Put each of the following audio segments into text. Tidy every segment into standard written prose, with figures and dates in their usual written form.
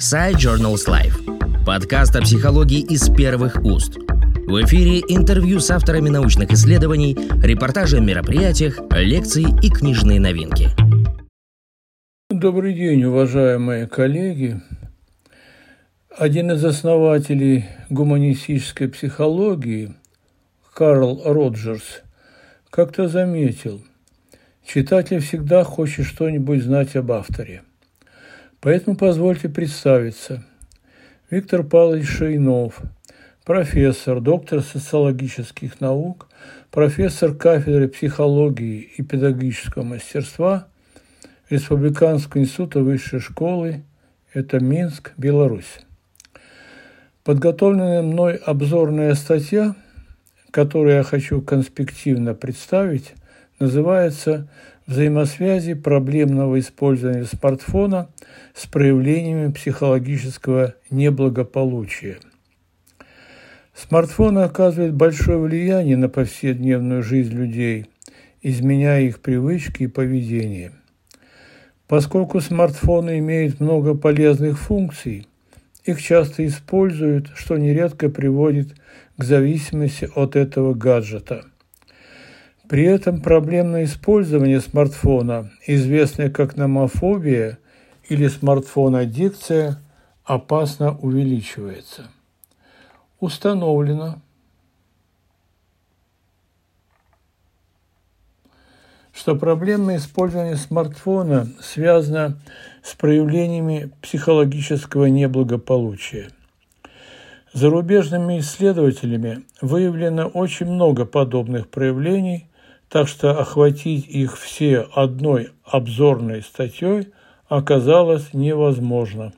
PsyJournals Life. Подкаст о психологии из первых уст. В эфире интервью с авторами научных исследований, репортажи о мероприятиях, лекции и книжные новинки. Добрый день, уважаемые коллеги. Один из основателей гуманистической психологии, Карл Роджерс, как-то заметил: читатель всегда хочет что-нибудь знать об авторе. Поэтому позвольте представиться. Виктор Павлович Шейнов, профессор, доктор социологических наук, профессор кафедры психологии и педагогического мастерства Республиканского института высшей школы, это Минск, Беларусь. Подготовленная мной обзорная статья, которую я хочу конспективно представить, называется «Взаимосвязи проблемного использования смартфона с проявлениями психологического неблагополучия». Смартфоны оказывают большое влияние на повседневную жизнь людей, изменяя их привычки и поведение. Поскольку смартфоны имеют много полезных функций, их часто используют, что нередко приводит к зависимости от этого гаджета. При этом проблемное использование смартфона, известное как номофобия или смартфон-аддикция, опасно увеличивается. Установлено, что проблемное использование смартфона связано с проявлениями психологического неблагополучия. Зарубежными исследователями выявлено очень много подобных проявлений, так что охватить их все одной обзорной статьей оказалось невозможно.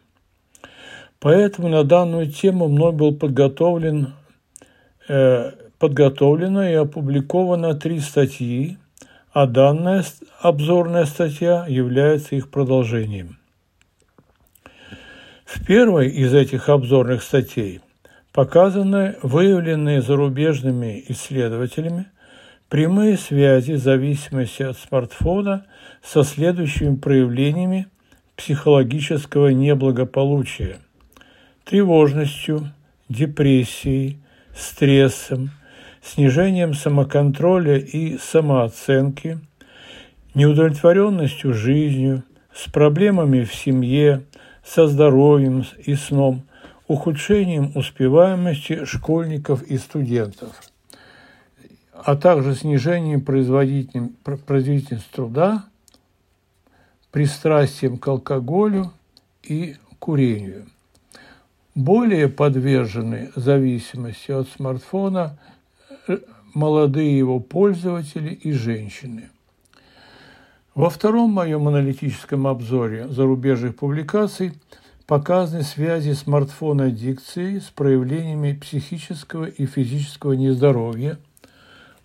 Поэтому на данную тему мной был подготовлено и опубликовано 3 статьи, а данная обзорная статья является их продолжением. В первой из этих обзорных статей показаны выявленные зарубежными исследователями прямые связи зависимости от смартфона со следующими проявлениями психологического неблагополучия: тревожностью, депрессией, стрессом, снижением самоконтроля и самооценки, неудовлетворенностью жизнью, с проблемами в семье, со здоровьем и сном, ухудшением успеваемости школьников и студентов, а также снижением производительности труда, пристрастием к алкоголю и курению. Более подвержены зависимости от смартфона молодые его пользователи и женщины. Во втором моем аналитическом обзоре зарубежных публикаций показаны связи смартфон-аддикции с проявлениями психического и физического нездоровья,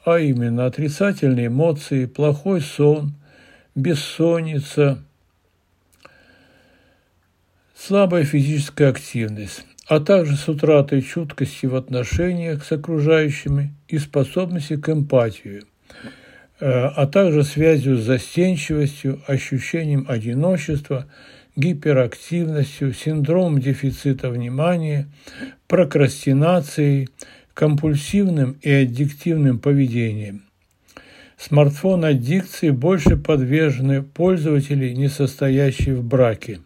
а именно отрицательные эмоции, плохой сон, бессонница, слабая физическая активность, а также с утратой чуткости в отношениях с окружающими и способности к эмпатии, а также связью с застенчивостью, ощущением одиночества, гиперактивностью, синдромом дефицита внимания, прокрастинацией, компульсивным и аддиктивным поведением. Смартфон-аддикции больше подвержены пользователи, не состоящие в браке.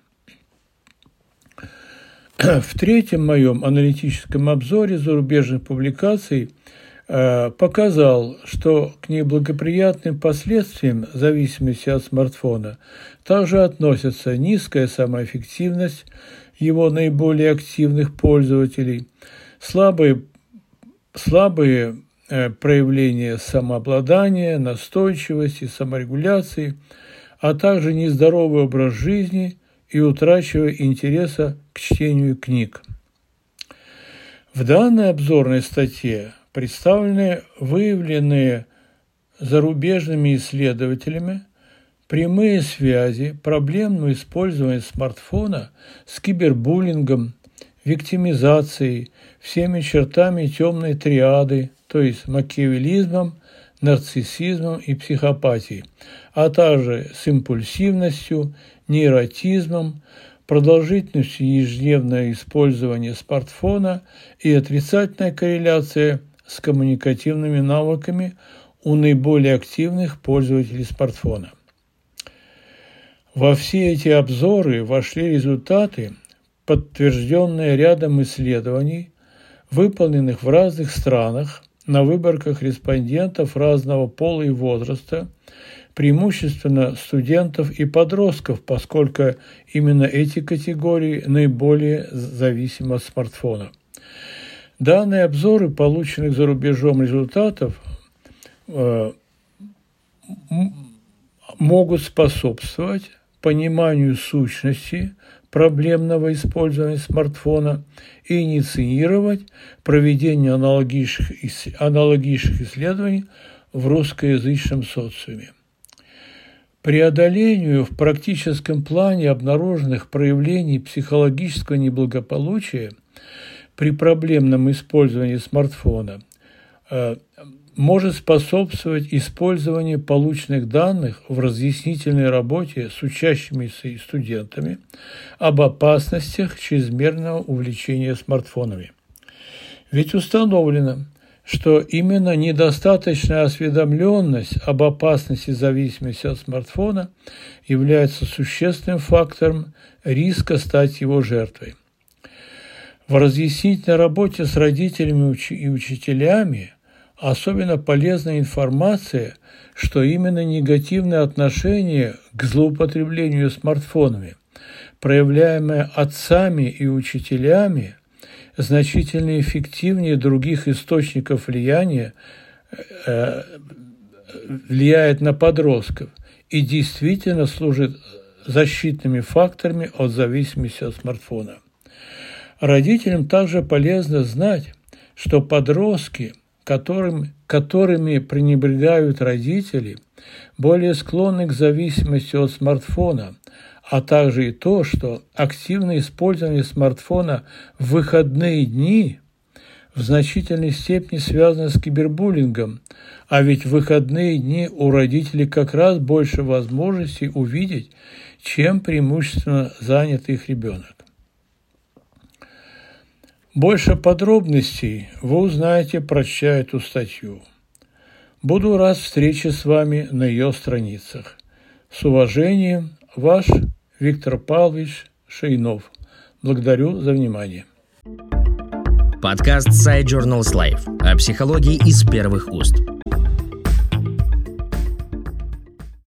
В третьем моем аналитическом обзоре зарубежных публикаций показал, что к неблагоприятным последствиям зависимости от смартфона также относятся низкая самоэффективность его наиболее активных пользователей, слабые проявления самообладания, настойчивости, саморегуляции, а также нездоровый образ жизни и утрачивая интереса к чтению книг. В данной обзорной статье представлены выявленные зарубежными исследователями прямые связи проблемного использования смартфона с кибербуллингом, виктимизацией, всеми чертами темной триады, то есть макевелизмом, нарциссизмом и психопатией, а также с импульсивностью, нейротизмом, продолжительностью ежедневного использования смартфона и отрицательная корреляция с коммуникативными навыками у наиболее активных пользователей смартфона. Во все эти обзоры вошли результаты, подтвержденные рядом исследований, выполненных в разных странах на выборках респондентов разного пола и возраста, преимущественно студентов и подростков, поскольку именно эти категории наиболее зависимы от смартфона. Данные обзоры полученных за рубежом результатов могут способствовать пониманию сущности проблемного использования смартфона и инициировать проведение аналогичных исследований в русскоязычном социуме. Преодолению в практическом плане обнаруженных проявлений психологического неблагополучия при проблемном использовании смартфона может способствовать использованию полученных данных в разъяснительной работе с учащимися и студентами об опасностях чрезмерного увлечения смартфонами. Ведь установлено, что именно недостаточная осведомленность об опасности зависимости от смартфона является существенным фактором риска стать его жертвой. В разъяснительной работе с родителями и учителями особенно полезна информация, что именно негативное отношение к злоупотреблению смартфонами, проявляемое отцами и учителями, значительно эффективнее других источников влияния влияет на подростков и действительно служит защитными факторами от зависимости от смартфона. Родителям также полезно знать, что подростки, которыми пренебрегают родители, более склонны к зависимости от смартфона, а также и то, что активное использование смартфона в выходные дни в значительной степени связано с кибербуллингом, а ведь в выходные дни у родителей как раз больше возможностей увидеть, чем преимущественно занят их ребенок. Больше подробностей вы узнаете, прочитав эту статью. Буду рад встрече с вами на ее страницах. С уважением, ваш Виктор Павлович Шейнов. Благодарю за внимание. Подкаст PsyJournals Life о психологии из первых уст.